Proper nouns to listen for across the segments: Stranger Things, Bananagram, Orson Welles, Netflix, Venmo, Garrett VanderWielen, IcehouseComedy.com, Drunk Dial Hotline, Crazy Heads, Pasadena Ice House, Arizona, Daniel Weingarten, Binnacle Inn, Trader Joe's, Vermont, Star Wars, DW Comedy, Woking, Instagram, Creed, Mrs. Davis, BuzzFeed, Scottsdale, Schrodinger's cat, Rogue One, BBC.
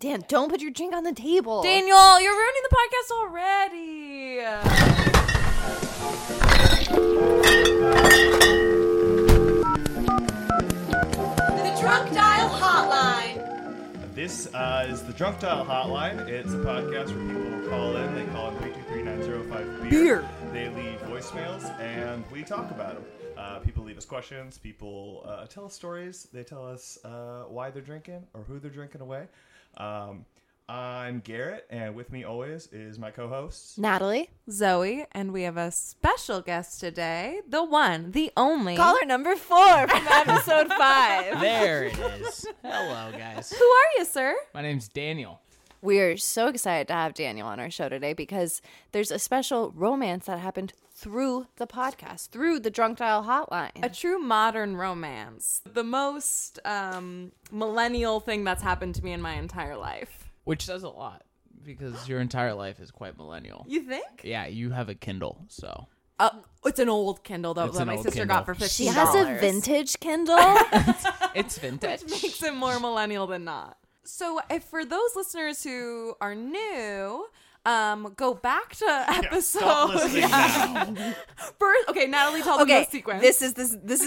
Dan, don't put your drink on the table. Daniel, you're ruining the podcast already. The Drunk Dial Hotline. This is the Drunk Dial Hotline. It's a podcast where people call in. They call in 323-905 beer. They leave voicemails, and we talk about them. People leave us questions. People tell us stories. They tell us why they're drinking or who they're drinking away. I'm Garrett, and with me always is my co-host Natalie, Zoe, and we have a special guest today, the one, the only caller number 4 from episode 5. There it is. Hello, guys. Who are you, sir? My name's Daniel. We are so excited to have Daniel on our show today because there's a special romance that happened through the podcast, through the Drunk Dial Hotline. A true modern romance. The most millennial thing that's happened to me in my entire life. Which says a lot because your entire life is quite millennial. You think? Yeah, you have a Kindle, so... it's an old Kindle though that my sister got for $50. She has a vintage Kindle. It's vintage. Which makes it more millennial than not. So if for those listeners who are new, go back to episode. Yeah. First, okay, Natalie, tell them the sequence. This is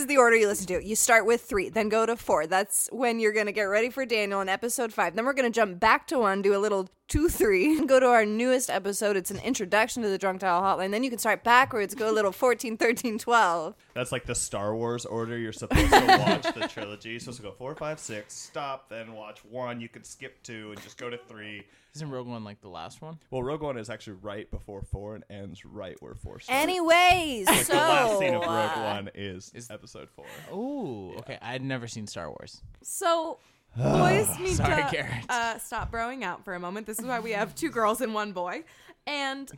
the order you listen to. You start with 3, then go to 4. That's when you're going to get ready for Daniel in episode 5. Then we're going to jump back to 1, do a little 2, 3, and go to our newest episode. It's an introduction to the Drunk Dial Hotline. Then you can start backwards, go a little 14, 13, 12. That's like the Star Wars order. You're supposed to watch the trilogy. You're supposed to go 4, 5, 6, stop, then watch 1. You can skip 2 and just go to 3. Isn't Rogue One like the last one? Well, Rogue One is actually right before 4 and ends right where 4 starts. Anyways, like so the last scene of Rogue One is episode 4. Ooh, yeah. Okay. I'd never seen Star Wars. So, boys need to stop broing out for a moment. This is why we have 2 girls and 1 boy. And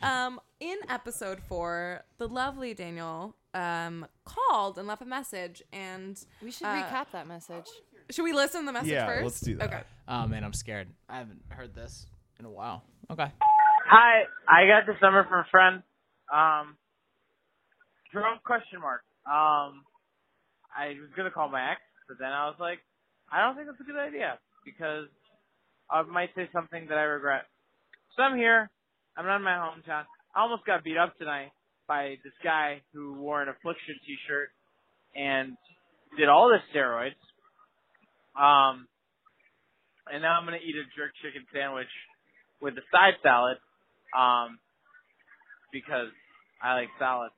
in episode 4, the lovely Daniel called and left a message. And we should recap that message. Should we listen to the message first? Yeah, let's do that. Okay. Oh man, I'm scared. I haven't heard this in a while. Okay. Hi, I got this number from a friend. Drunk ? I was gonna call my ex, but then I was like, I don't think that's a good idea because I might say something that I regret. So I'm here. I'm not in my hometown. I almost got beat up tonight by this guy who wore an Affliction t-shirt and did all the steroids. And now I'm gonna eat a jerk chicken sandwich with a side salad, because I like salad.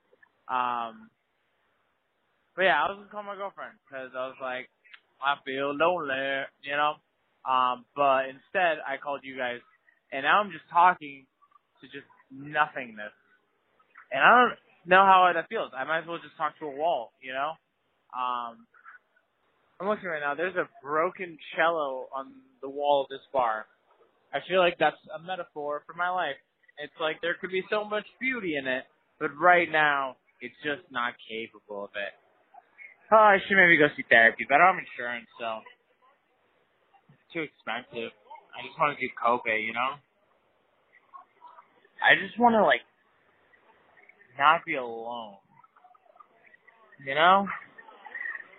But yeah, I was gonna call my girlfriend because I was like, I feel lonely, you know. But instead, I called you guys, and now I'm just talking to just nothingness, and I don't know how that feels. I might as well just talk to a wall, you know. I'm looking right now. There's a broken cello on the wall of this bar. I feel like that's a metaphor for my life. It's like there could be so much beauty in it, but right now it's just not capable of it. Oh, I should maybe go see therapy, but I don't have insurance, so it's too expensive. I just want to do copay, you know? I just want to, like, not be alone, you know?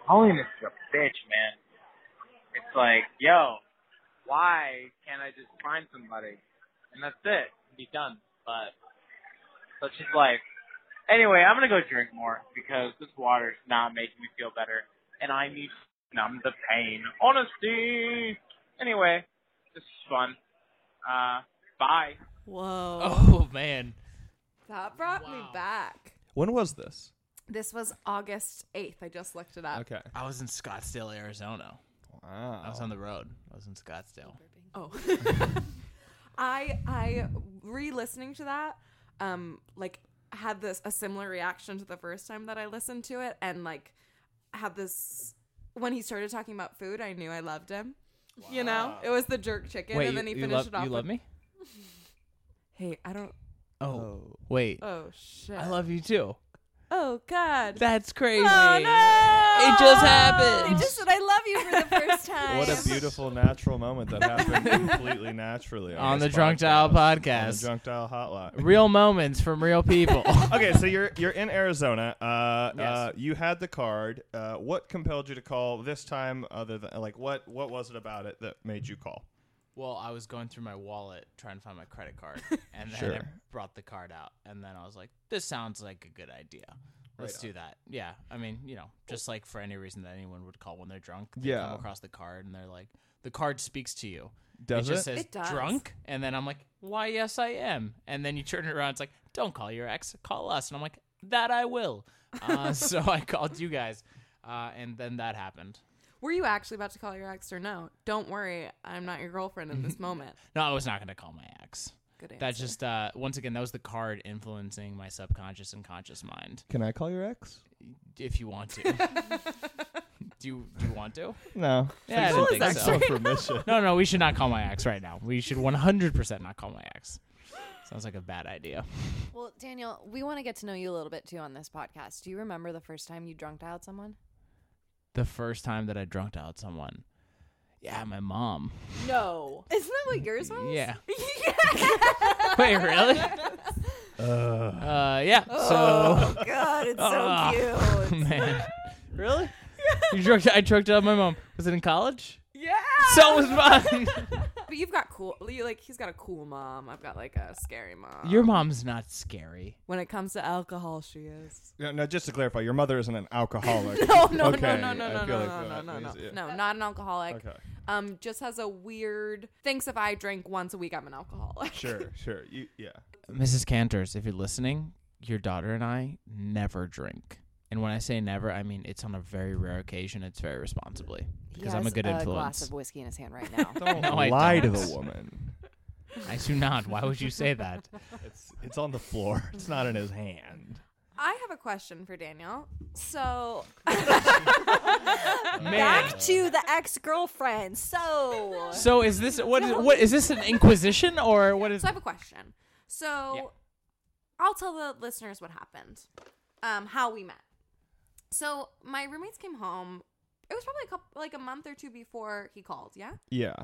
Holiness is a bitch, man. It's like, yo, why can't I just find somebody? And that's it. Be done. But such is life. Anyway, I'm going to go drink more because this water's not making me feel better. And I need to numb the pain. Honesty! Anyway, this is fun. Bye. Whoa. Oh, man. That brought me back. When was this? This was August 8th. I just looked it up. Okay. I was in Scottsdale, Arizona. Wow. I was on the road. I was in Scottsdale. Oh. I re-listening to that, like, had a similar reaction to the first time that I listened to it. And, like, had this... When he started talking about food, I knew I loved him. Wow. You know? It was the jerk chicken. Wait, and then he finished it off. You love me? Hey, I don't... Oh. Wait. Oh, shit. I love you, too. Oh, God. That's crazy. Oh, no. It just happened. They just said, I love you for the first time. What a beautiful natural moment that happened completely naturally. On the Drunk Dial podcast. On the Drunk Dial Hotline. Real moments from real people. Okay, so you're in Arizona. Yes. You had the card. What compelled you to call this time other than, like, what was it about it that made you call? Well, I was going through my wallet trying to find my credit card, and then I brought the card out, and then I was like, this sounds like a good idea. Let's do that. Yeah. I mean, you know, just like for any reason that anyone would call when they're drunk, they come across the card, and they're like, the card speaks to you. Does it? Just says, it does. Drunk? And then I'm like, why, yes, I am. And then you turn it around. It's like, don't call your ex. Call us. And I'm like, that I will. So I called you guys, and then that happened. Were you actually about to call your ex or no? Don't worry, I'm not your girlfriend in this moment. No, I was not going to call my ex. Good answer. That just, once again, that was the card influencing my subconscious and conscious mind. Can I call your ex? If you want to. Do you want to? No. Yeah, I don't think so. Right no, we should not call my ex right now. We should 100% not call my ex. Sounds like a bad idea. Well, Daniel, we want to get to know you a little bit, too, on this podcast. Do you remember the first time you drunk dialed someone? The first time that I drunk dialed someone. Yeah, my mom. No. Isn't that what yours was? Yeah. Wait, really? Yeah. Oh, so, God, it's so cute. Man. Really? Yeah. I drunk dialed my mom. Was it in college? Yeah. So it was mine. But you've got cool, like, he's got a cool mom. I've got, like, a scary mom. Your mom's not scary. When it comes to alcohol, she is. No, just to clarify, your mother isn't an alcoholic. No, not an alcoholic. Okay. Just has a weird, thinks if I drink once a week, I'm an alcoholic. Sure. Yeah. Mrs. Cantors, if you're listening, your daughter and I never drink. And when I say never, I mean it's on a very rare occasion. It's very responsibly because I'm a good influence. He has a glass of whiskey in his hand right now. Don't lie to the woman. I do not. Why would you say that? It's on the floor. It's not in his hand. I have a question for Daniel. So back to the ex-girlfriend. So is this what is this an inquisition or what is? So I have a question. So I'll tell the listeners what happened, how we met. So my roommates came home. It was probably a month or two before he called, yeah? Yeah.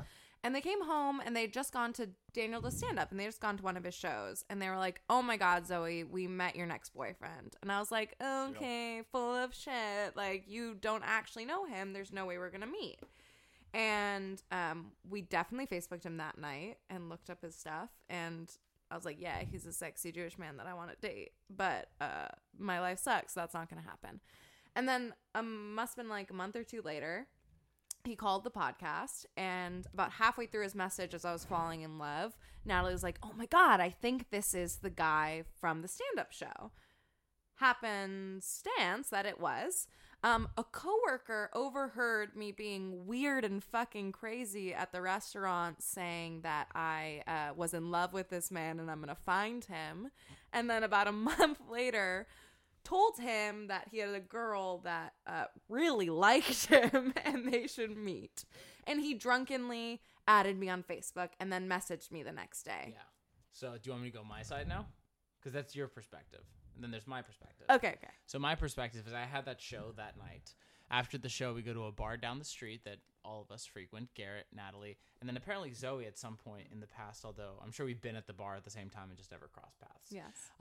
And they came home, and they'd just gone to Daniel to stand-up, and they'd just gone to one of his shows. And they were like, oh, my God, Zoe, we met your next boyfriend. And I was like, okay, full of shit. Like, you don't actually know him. There's no way we're going to meet. And we definitely Facebooked him that night and looked up his stuff, and I was like, yeah, he's a sexy Jewish man that I want to date, but my life sucks. So that's not going to happen. And then must have been like a month or two later, he called the podcast, and about halfway through his message as I was falling in love, Natalie was like, oh my God, I think this is the guy from the stand-up show. Happenstance that it was. A coworker overheard me being weird and fucking crazy at the restaurant saying that I was in love with this man and I'm going to find him. And then about a month later, told him that he had a girl that really liked him and they should meet. And he drunkenly added me on Facebook and then messaged me the next day. Yeah. So do you want me to go my side now? Because that's your perspective. And then there's my perspective. Okay. So my perspective is I had that show that night. After the show, we go to a bar down the street that all of us frequent, Garrett, Natalie, and then apparently Zoe at some point in the past, although I'm sure we've been at the bar at the same time and just never crossed paths. Yes.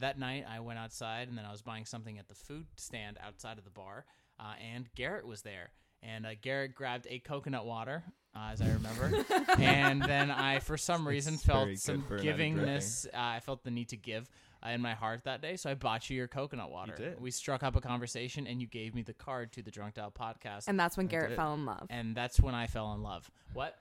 That night, I went outside, and then I was buying something at the food stand outside of the bar, and Garrett was there. And Garrett grabbed a coconut water, as I remember. And then I, for some reason, felt some givingness. I felt the need to give in my heart that day, so I bought you your coconut water. You did. We struck up a conversation, and you gave me the card to the Drunk Dial podcast. And that's when Garrett fell in love. And that's when I fell in love. What?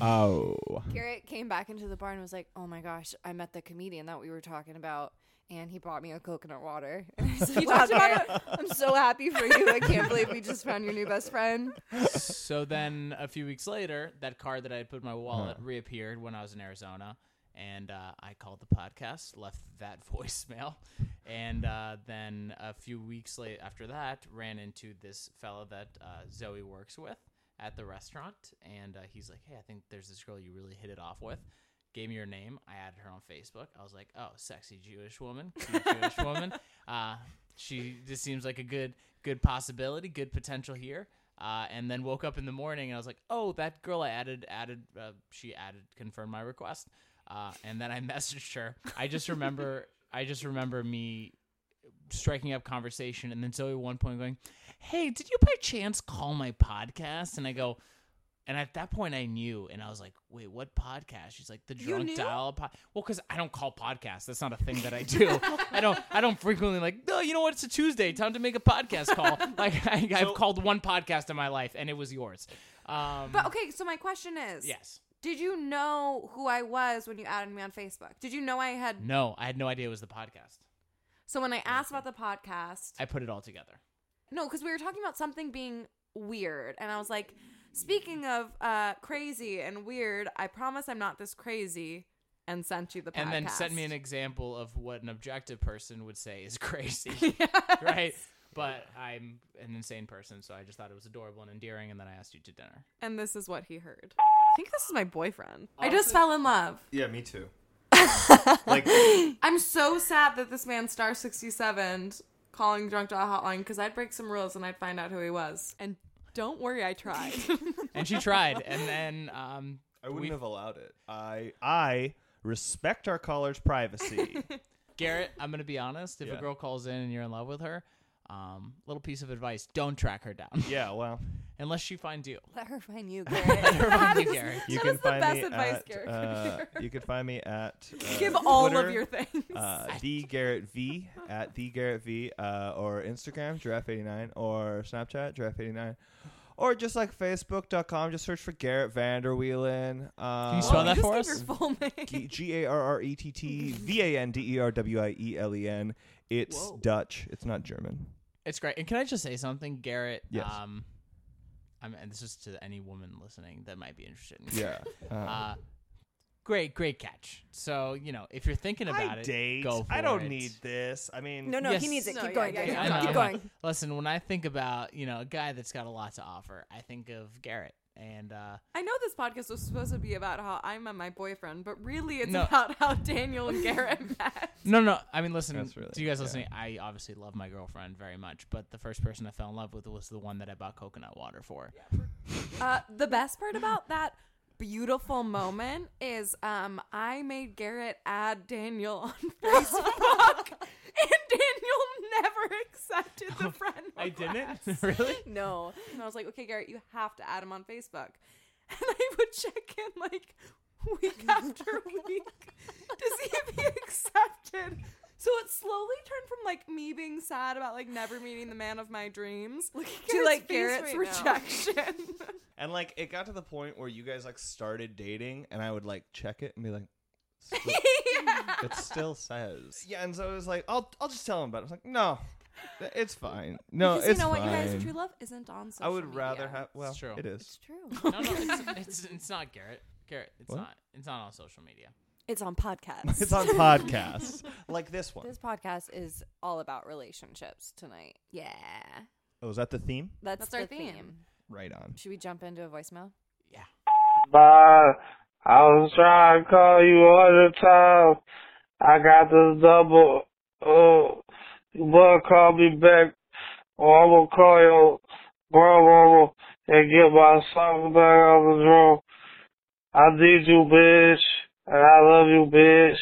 Oh. Garrett came back into the bar and was like, oh my gosh, I met the comedian that we were talking about, and he brought me a coconut water. He talked about it. I'm so happy for you. I can't believe we just found your new best friend. So then a few weeks later, that card that I had put in my wallet reappeared when I was in Arizona. And I called the podcast, left that voicemail, and then a few weeks later after that, ran into this fella that Zoe works with at the restaurant, and he's like, hey, I think there's this girl you really hit it off with. Gave me her name. I added her on Facebook. I was like, oh, sexy Jewish woman, cute Jewish woman. She just seems like a good possibility, good potential here. And then woke up in the morning, and I was like, oh, that girl I added, confirmed my request. And then I messaged her. I just remember me striking up conversation, and then Zoe at one point going, hey, did you by chance call my podcast? And I go, And at that point, I knew, and I was like, wait, what podcast? She's like, the Drunk Dial Pod. Well, because I don't call podcasts. That's not a thing that I do. I don't frequently like, no, you know what? It's a Tuesday. Time to make a podcast call. Like, I've called one podcast in my life, and it was yours. But, okay, so my question is. Yes. Did you know who I was when you added me on Facebook? Did you know I had? No, I had no idea it was the podcast. So when I asked about the podcast. I put it all together. No, because we were talking about something being weird, and I was like, speaking of crazy and weird, I promise I'm not this crazy, and sent you the podcast. And then sent me an example of what an objective person would say is crazy, yes. Right? But I'm an insane person, so I just thought it was adorable and endearing, and then I asked you to dinner. And this is what he heard. I think this is my boyfriend. Honestly, I just fell in love. Yeah, me too. Like, I'm so sad that this man, Star 67, calling Drunk Dial Hotline, because I'd break some rules and I'd find out who he was. And don't worry, I tried. And she tried. And then I wouldn't have allowed it. I respect our caller's privacy. Garrett, I'm going to be honest. If a girl calls in and you're in love with her, little piece of advice, don't track her down. Yeah, well. Unless she finds you. Let her find you, Garrett. Let her find you, Garrett. You can find me at. You can find me at. Give all Twitter, of your things. TheGarrettV at TheGarrettV, or Instagram Giraffe89, or Snapchat Giraffe89, or just like Facebook.com. Just search for Garrett VanderWielen. Can you spell that for us? Your full name. GarrettVanderWielen. It's Dutch. It's not German. It's great. And can I just say something, Garrett? Yes. And this is to any woman listening that might be interested in it. Yeah. Great catch. So, you know, if you're thinking about it, go for it. I don't need this. I mean... No, yes. He needs it. Keep going. Yeah, keep going. Listen, when I think about, you know, a guy that's got a lot to offer, I think of Garrett. And I know this podcast was supposed to be about how I met my boyfriend, but really it's about how Daniel and Garrett met. No. I mean, listen, really, to you guys listening, I obviously love my girlfriend very much, but the first person I fell in love with was the one that I bought coconut water for. The best part about that beautiful moment is I made Garrett add Daniel on Facebook. And Daniel never accepted the friend request. I didn't? Really? No. And I was like, okay, Garrett, you have to add him on Facebook. And I would check in like week after week to see if he accepted. So it slowly turned from like me being sad about like never meeting the man of my dreams to like Garrett's rejection. And like it got to the point where you guys like started dating and I would like check it and be like, it still says. Yeah, and so it was like, I'll just tell him about it. I was like, no, it's fine. No, because it's fine. You know what, you guys, true love isn't on social media. I would rather have, well, it's true. It is. It's true. No, it's not Garrett. Garrett, it's not. It's not on social media. It's on podcasts. It's on podcasts. Like this one. This podcast is all about relationships tonight. Yeah. Oh, is that the theme? That's our theme. Right on. Should we jump into a voicemail? Yeah. Bye. I was trying to call you all the time. I got this double. Oh, you better call me back, or I'm going to call your grandmama and get my socks back out of the drawer. I need you, bitch, and I love you, bitch.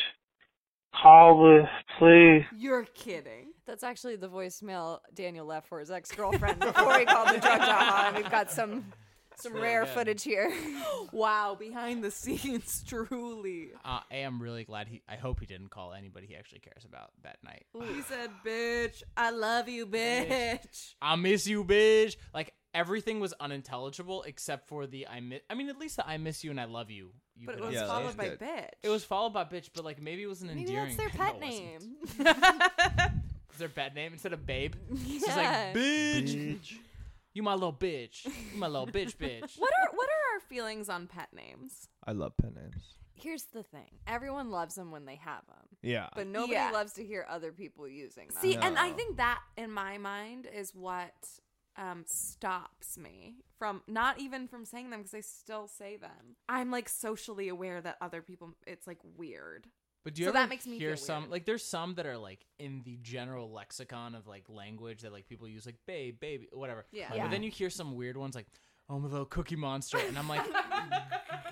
Call me, please. You're kidding. That's actually the voicemail Daniel left for his ex-girlfriend before he called the Drunk Dial Hotline. We've got some really rare footage here. Wow, behind the scenes, truly. I am really glad I hope he didn't call anybody he actually cares about that night. He said, bitch, I love you, bitch. I miss you, bitch. Like, everything was unintelligible except for the at least the I miss you and I love you. But it was followed by bitch. It was followed by bitch, but, like, maybe it was an endearing. Maybe that's their pet name. Is their pet name instead of babe? Yeah. It's like, bitch. You my little bitch. You my little bitch. What are our feelings on pet names? I love pet names. Here's the thing. Everyone loves them when they have them. Yeah. But nobody loves to hear other people using them. See, and I think that, in my mind, is what stops me from, not even from saying them, because I still say them. I'm, like, socially aware that other people, it's, like, weird. But do you ever hear some, like, there's some that are, like, in the general lexicon of, like, language that, like, people use, like, babe, baby, whatever. Yeah. But then you hear some weird ones, like, I'm a little cookie monster. And I'm like,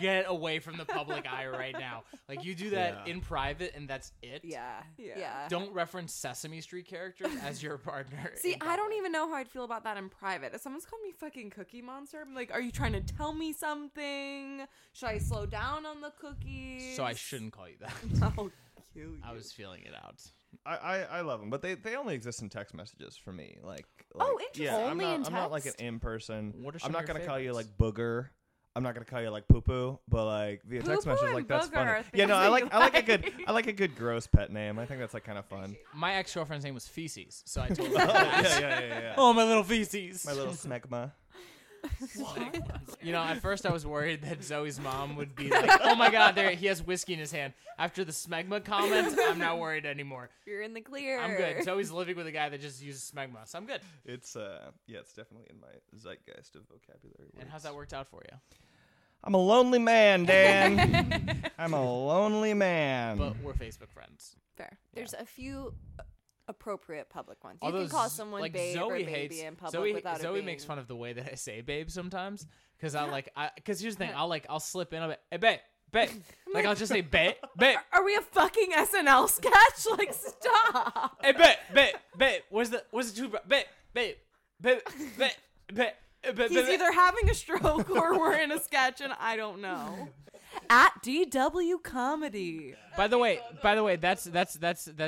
get away from the public eye right now. Like, you do that in private and that's it. Yeah. Don't reference Sesame Street characters as your partner. See, I don't even know how I'd feel about that in private. If someone's called me fucking cookie monster, I'm like, are you trying to tell me something? Should I slow down on the cookies? So I shouldn't call you that. No. You. I was feeling it out. I love them, but they only exist in text messages for me. Like oh, interesting. Yeah, I'm not like an in-person. I'm not going to call you like booger. I'm not going to call you like poo-poo, but like via text message, like that's funny. Yeah, no, I like a good gross pet name. I think that's like kind of fun. My ex-girlfriend's name was Feces, so I told her. Yeah. Oh, my little Feces. My little smegma. You know, at first I was worried that Zoe's mom would be like, oh my god, there he has whiskey in his hand. After the smegma comment, I'm not worried anymore. You're in the clear. I'm good. Zoe's living with a guy that just uses smegma, so I'm good. It's it's definitely in my zeitgeist of vocabulary words. And how's that worked out for you? I'm a lonely man, Dan. I'm a lonely man. But we're Facebook friends. Fair. Yeah. There's a few appropriate public ones. You can call someone like babe Zoe or baby hates, in public Zoe, without Zoe makes fun of the way that I say babe sometimes because because here's the thing, I'll slip in, I'll be hey, babe, like I'll just say babe. Are we a fucking SNL sketch? Like stop. Hey babe, where's the toothbrush? Babe. He's either having a stroke or we're in a sketch and I don't know. At DW Comedy. By the way, that's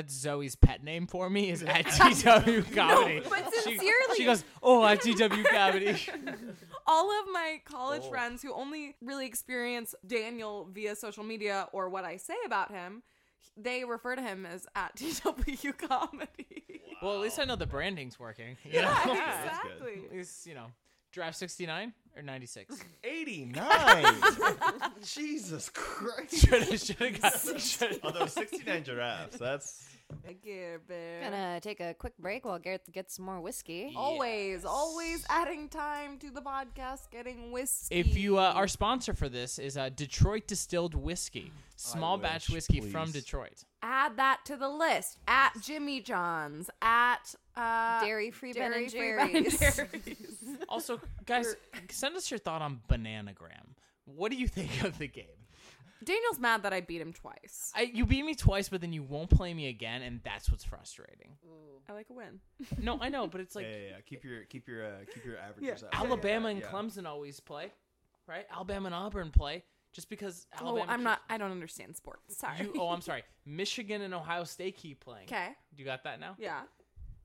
Zoe's pet name for me is at DW Comedy. No, but sincerely, she goes, oh, at DW Comedy. All of my college friends who only really experience Daniel via social media or what I say about him, they refer to him as at DW Comedy. Wow. Well, at least I know the branding's working. You know? Exactly. At least, you know. Draft 69 or 96? 89! Jesus Christ. Should have got... Although 69 giraffes, that's... Gonna take a quick break while Garrett gets more whiskey. Yes. Always adding time to the podcast, getting whiskey. If you, our sponsor for this is Detroit Distilled Whiskey. Small batch whiskey from Detroit. Add that to the list. At Jimmy John's. At... Dairy Free Ben and Jerry's. Also, guys, send us your thought on Bananagram. What do you think of the game? Daniel's mad that I beat him twice. You beat me twice, but then you won't play me again, and that's what's frustrating. Ooh. I like a win. No, I know, but it's like keep your averages up. Alabama and Clemson always play, right? Alabama and Auburn play. Just because Alabama... I don't understand sports. Sorry. I'm sorry. Michigan and Ohio State keep playing. Okay. You got that now? Yeah.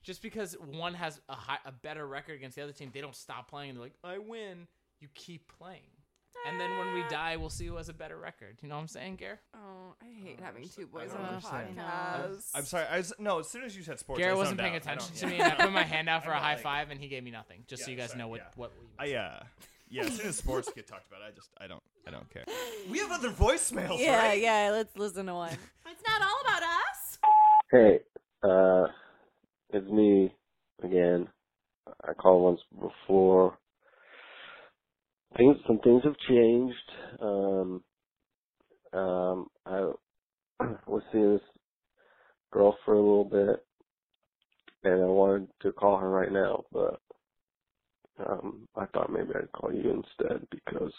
Just because one has a better record against the other team, they don't stop playing. And they're like, I win. You keep playing. And then when we die, we'll see who has a better record. You know what I'm saying, Gare? Oh, I hate having two boys on the podcast. I'm sorry. As soon as you said sports, Gare wasn't paying attention to me. And I put my hand out for a high five, and he gave me nothing. Just so you guys know what we yeah, as soon as sports get talked about, I don't care. We have other voicemails, right? Yeah, let's listen to one. It's not all about us. Hey, it's me again. I called once before. Some things have changed. I was seeing this girl for a little bit, and I wanted to call her right now, but I thought maybe I'd call you instead because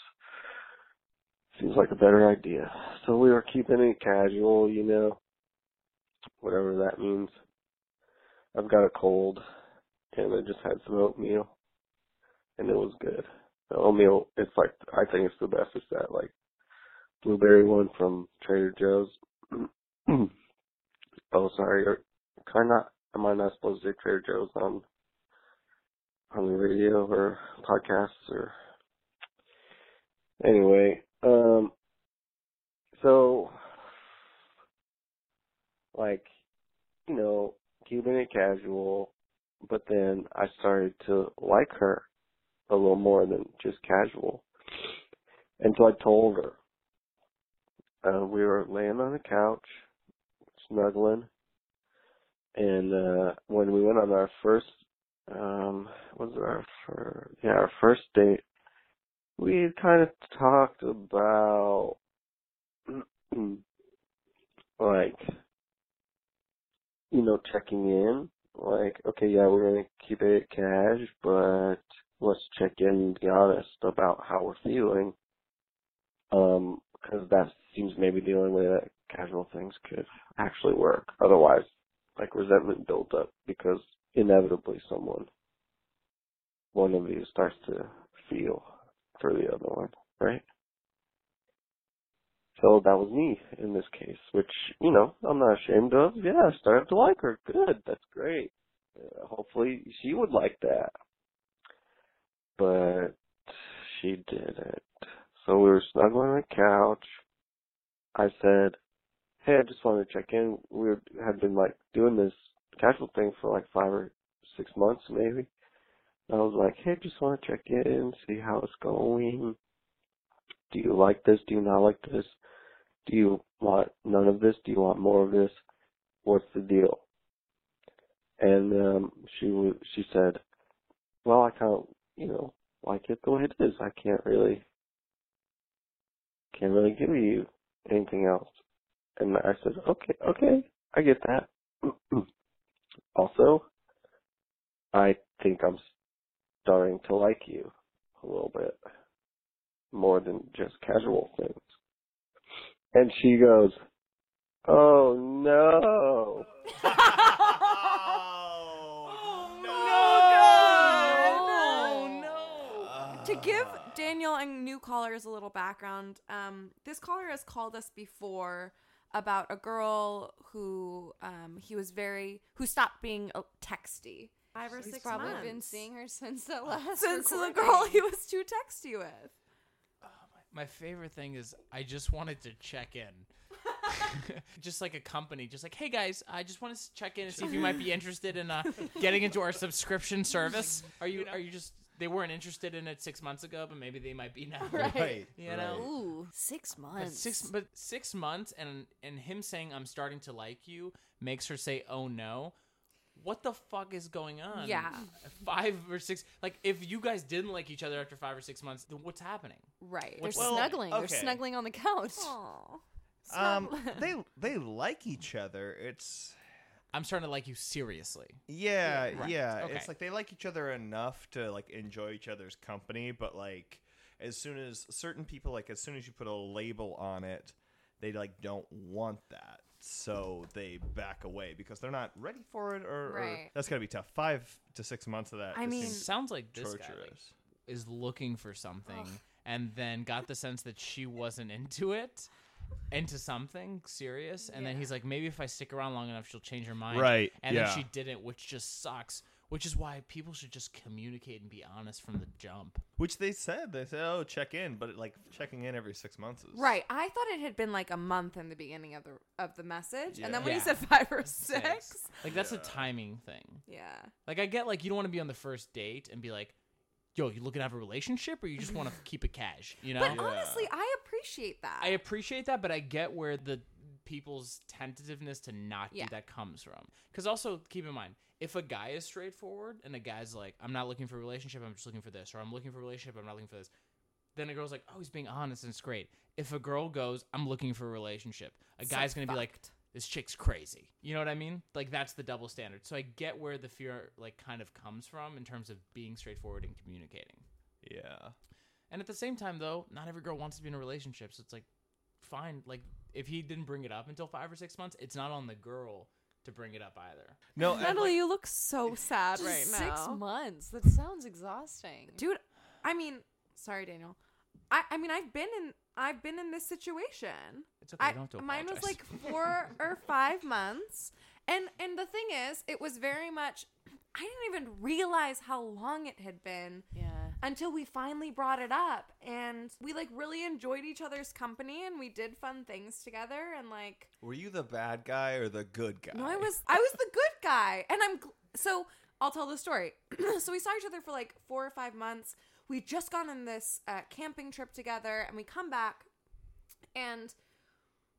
it seems like a better idea. So we were keeping it casual, you know, whatever that means. I've got a cold, and I just had some oatmeal, and it was good. The oatmeal, it's like, I think it's the best. It's that, like, blueberry one from Trader Joe's. Oh, sorry. Am I not supposed to say Trader Joe's on the radio or podcasts or... Anyway, so, like, you know... keeping it casual, but then I started to like her a little more than just casual. And so I told her. We were laying on the couch, snuggling, and when we went on our first, our first date, we kind of talked about, like, you know, checking in, like, okay, yeah, we're going to keep it cash, but let's check in and be honest about how we're feeling, because that seems maybe the only way that casual things could actually work. Otherwise, like, resentment builds up because inevitably one of you starts to feel for the other one, right? So that was me in this case, which, you know, I'm not ashamed of. Yeah, I started to like her. Good, that's great. Hopefully she would like that. But she didn't. So we were snuggling on the couch. I said, hey, I just wanted to check in. We had been, like, doing this casual thing for, like, 5 or 6 months maybe. I was like, hey, just want to check in, see how it's going. Do you like this? Do you not like this? Do you want none of this? Do you want more of this? What's the deal? And she said, well, I kind of, you know, like it the way it is. I can't really give you anything else. And I said, okay, I get that. Also, I think I'm starting to like you a little bit more than just casual things. And she goes, oh, no. To give Daniel and new callers a little background, this caller has called us before about a girl who who stopped being texty. 5 or 6 months. He's probably been seeing her since the last recording. The girl he was too texty with. Oh, my favorite thing is I just wanted to check in. Just like a company, just like, hey guys, I just wanted to check in and see if you might be interested in getting into our subscription service. Are you just... They weren't interested in it 6 months ago, but maybe they might be now. Right. You know? Ooh, 6 months. But 6 months and him saying, I'm starting to like you, makes her say, oh, no. What the fuck is going on? Yeah. 5 or 6. Like, if you guys didn't like each other after 5 or 6 months, then what's happening? Right. They're snuggling. Okay. They're snuggling on the couch. Aww. They like each other. It's... I'm starting to like you seriously. Yeah, yeah. Right. Yeah. Okay. It's like they like each other enough to, like, enjoy each other's company, but, like, as soon as certain people, like, as soon as you put a label on it, they, like, don't want that. So they back away because they're not ready for it or that's got to be tough. 5 to 6 months of that. I mean, sounds like this torturous. Guy like, is looking for something and then got the sense that she wasn't into it. Into something serious, and then he's like, maybe if I stick around long enough, she'll change her mind. Right. And then she didn't, which just sucks. Which is why people should just communicate and be honest from the jump. Which they said, oh, check in, but like checking in every 6 months is right. I thought it had been like a month in the beginning of the message, and then when he said 5 or 6, like that's a timing thing. Yeah. Like I get like you don't want to be on the first date and be like, yo, you looking to have a relationship or you just want to keep it cash, you know? But honestly, I appreciate that. But I get where the people's tentativeness to not do that comes from. Because also, keep in mind, if a guy is straightforward and a guy's like, I'm not looking for a relationship, I'm just looking for this, or I'm looking for a relationship, I'm not looking for this, then a girl's like, oh, he's being honest and it's great. If a girl goes, I'm looking for a relationship, a guy's going to be like, this chick's crazy. You know what I mean? Like, that's the double standard. So I get where the fear, like, kind of comes from in terms of being straightforward and communicating. Yeah. And at the same time, though, not every girl wants to be in a relationship. So it's like, fine. Like, if he didn't bring it up until 5 or 6 months, it's not on the girl to bring it up either. No, Natalie, like, you look so sad right now. 6 months. That sounds exhausting. Dude, I mean, sorry, Daniel. I mean, I've been in this situation. It's okay. I don't have to apologize. Mine was like 4 or 5 months. And the thing is, it was very much, I didn't even realize how long it had been until we finally brought it up. And we like really enjoyed each other's company and we did fun things together. And like, were you the bad guy or the good guy? No, I was the good guy. And so I'll tell the story. So we saw each other for like 4 or 5 months. We'd just gone on this camping trip together, and we come back, and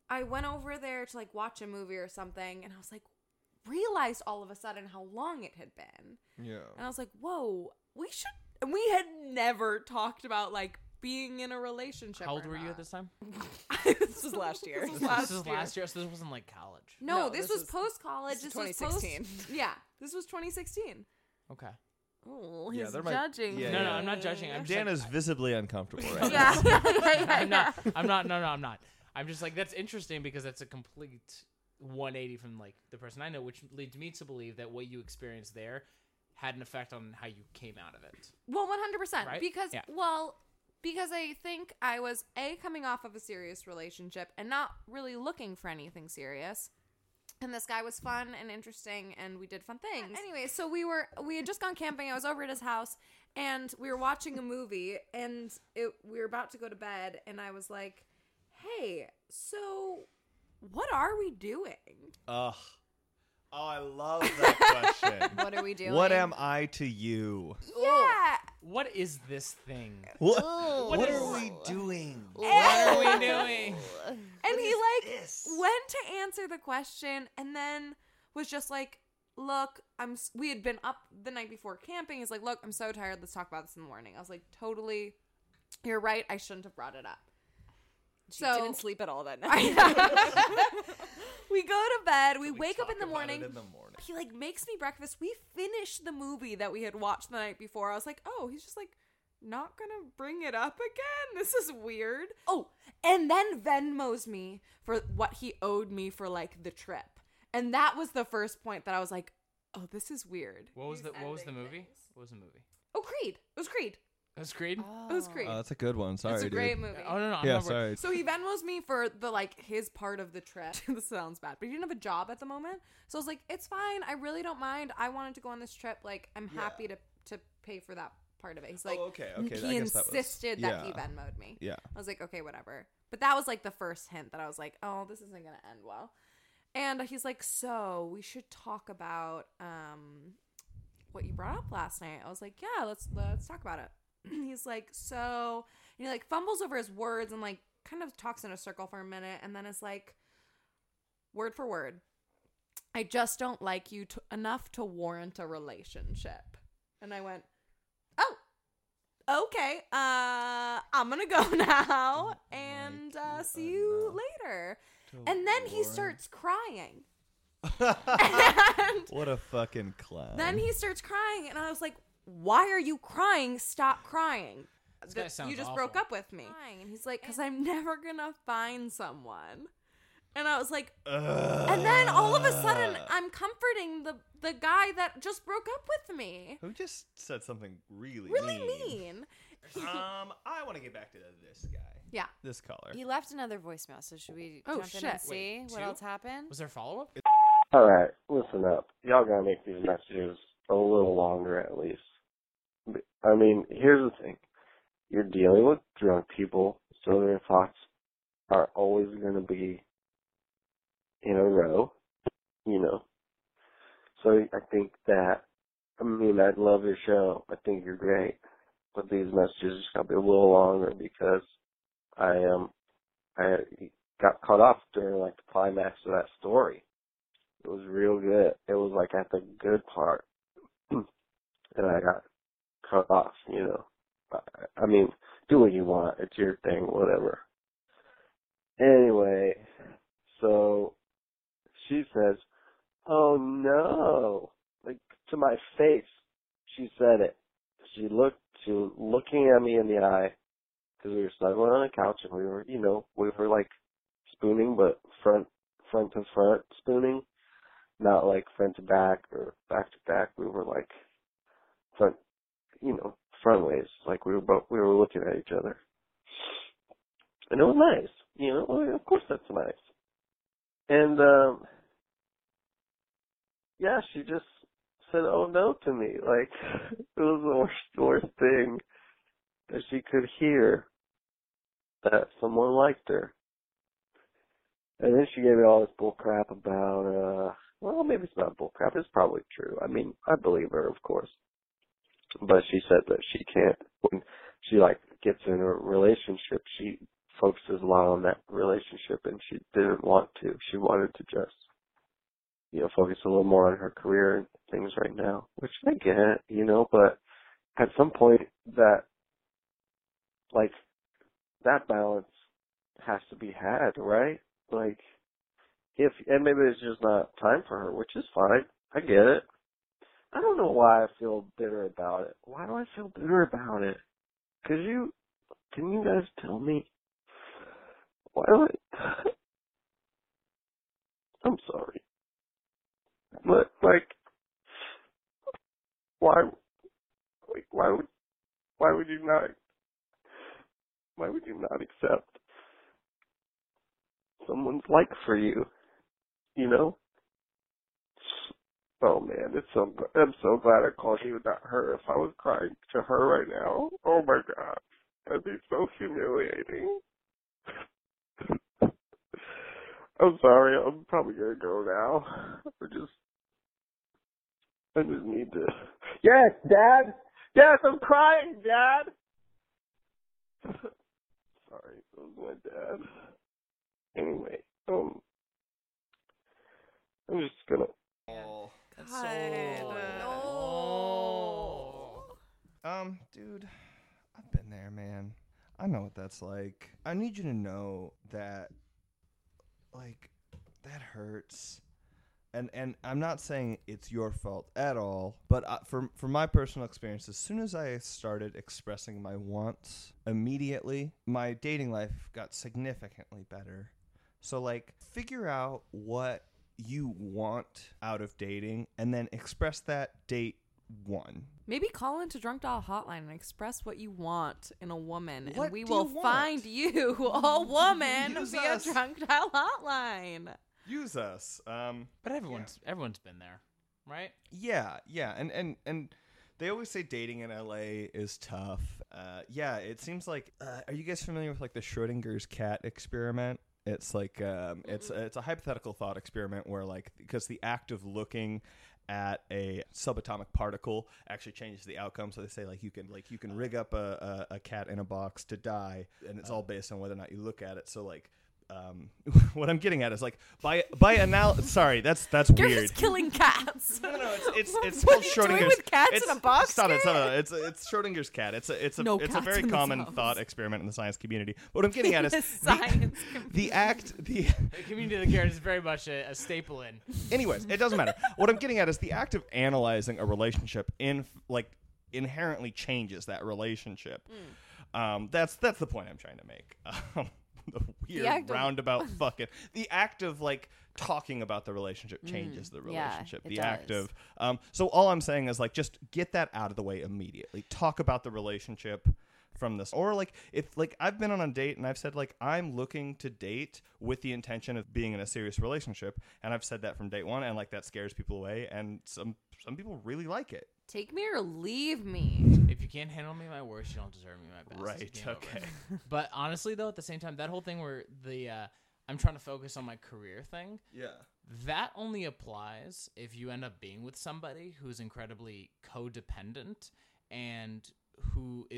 I went over there to, like, watch a movie or something, and I was, like, realized all of a sudden how long it had been. Yeah. And I was like, whoa, we had never talked about, like, being in a relationship. How old were you at this time? This was last year. So this wasn't, like, college. No, this was post-college. This was 2016. Yeah, this was 2016. Okay. Oh, he's judging. Yeah, no, I'm not judging. Dan is visibly uncomfortable right now. Yeah. I'm not. I'm just like, that's interesting because that's a complete 180 from like the person I know, which leads me to believe that what you experienced there had an effect on how you came out of it. Well, 100%. Right? Because I think I was coming off of a serious relationship and not really looking for anything serious. And this guy was fun and interesting, and we did fun things. Anyway, so we had just gone camping. I was over at his house, and we were watching a movie, and we were about to go to bed, and I was like, "Hey, so what are we doing?" Ugh. Oh, I love that question. What are we doing? What am I to you? Yeah. What is this thing? What are we doing? What are we doing? And he went to answer the question and then was just like, look, we had been up the night before camping. He's like, look, I'm so tired. Let's talk about this in the morning. I was like, totally. You're right. I shouldn't have brought it up. She didn't sleep at all that night. We go to bed. We wake up in the morning. He makes me breakfast. We finish the movie that we had watched the night before. I was like, oh, he's just not going to bring it up again. This is weird. Oh, and then Venmos me for what he owed me for the trip. And that was the first point that I was like, oh, this is weird. What was the movie? Oh, Creed. It was Creed. That's Creed? Oh. It was Creed. Oh, that's a good one. Sorry, dude. It's a great movie. Oh, no. Yeah, sorry. So he Venmos me for the his part of the trip. This sounds bad, but he didn't have a job at the moment. So I was like, it's fine. I really don't mind. I wanted to go on this trip. I'm happy to pay for that part of it. He's like, okay. He insisted that he Venmo'd me. Yeah. I was like, okay, whatever. But that was the first hint that I was like, oh, this isn't going to end well. And he's like, so we should talk about what you brought up last night. I was like, yeah, let's talk about it. He's like, so, and he fumbles over his words and kind of talks in a circle for a minute. And then it's word for word, I just don't like you enough to warrant a relationship. And I went, oh, okay. I'm going to go now and see you later. And then he starts crying. What a fucking clown. Then he starts crying. And I was like, why are you crying? Stop crying. You just broke up with me. And he's like, because I'm never going to find someone. And I was like, and then all of a sudden I'm comforting the guy that just broke up with me. Who just said something really mean. I want to get back to this guy. Yeah. This caller. He left another voicemail, so should we jump in and see what else happened? Was there follow-up? All right, listen up. Y'all got to make these messages a little longer at least. I mean, here's the thing. You're dealing with drunk people, so their thoughts are always going to be in a row, So I think that, I love your show. I think you're great. But these messages just got to be a little longer because I got caught off during, the climax of that story. It was real good. It was, at the good part. And I got cut off, do what you want. It's your thing, whatever. Anyway, so she says, oh, no. To my face, she said it. She was looking at me in the eye because we were snuggling on the couch and we were, spooning, but front to front spooning. Not front to back or back to back. We were front, front ways. We were looking at each other, and it was nice. Of course that's nice. And she just said, "Oh no" to me. It was the worst thing that she could hear that someone liked her. And then she gave me all this bull crap about well, maybe it's not bullcrap. It's probably true. I believe her, of course. But she said that she can't. When she, gets in a relationship, she focuses a lot on that relationship, and she didn't want to. She wanted to just, focus a little more on her career and things right now, which I get, But at some point, that balance has to be had, right? Maybe it's just not time for her, which is fine. I get it. I don't know why I feel bitter about it. Why do I feel bitter about it? Can you guys tell me? Why do I? I'm sorry. But, like, why would you not accept someone's like for you, you know? Oh man, I'm so glad I called you, not her. If I was crying to her right now, oh my god, that'd be so humiliating. I'm sorry, I'm probably gonna go now. I just need to. Yes, Dad. Yes, I'm crying, Dad. Sorry, that was my dad. Anyway, I'm just gonna. Oh, that's so... no. Dude, I've been there, man. I know what that's like. I need you to know that, like, that hurts. And I'm not saying it's your fault at all, but from my personal experience, as soon as I started expressing my wants, immediately my dating life got significantly better. So, like, figure out what you want out of dating and then express that date one. Maybe call into Drunk Dial Hotline and express what you want in a woman, and we will find you a woman via Drunk Dial Hotline. Use us. But everyone's been there, right? Yeah. And they always say dating in LA is tough. Yeah, it seems like, are you guys familiar with, like, the Schrodinger's cat experiment? It's like, it's a hypothetical thought experiment where, like, because the act of looking at a subatomic particle actually changes the outcome. So they say, like, you can rig up a cat in a box to die, and it's all based on whether or not you look at it. So, like, what I'm getting at is, like, by analysis. Sorry, that's weird. You're just killing cats. No, it's called Schrodinger's. Doing with cats in a box? It's Schrodinger's cat. It's a very common thought experiment in the science community. But what I'm getting at is the community of the Garrett is very much a staple in. Anyways, it doesn't matter. What I'm getting at is the act of analyzing a relationship inherently changes that relationship. That's the point I'm trying to make. The weird roundabout fucking... The act of, like, talking about the relationship changes the relationship. Yeah, the act does. So all I'm saying is, like, just get that out of the way immediately. Talk about the relationship from this. Or, like, if, like, I've been on a date and I've said, like, I'm looking to date with the intention of being in a serious relationship. And I've said that from date one. And, like, that scares people away. And some people really like it. Take me or leave me. If you can't handle me my worst, you don't deserve me my best. Right, okay. But honestly, though, at the same time, that whole thing where the I'm trying to focus on my career thing, yeah, that only applies if you end up being with somebody who's incredibly codependent and who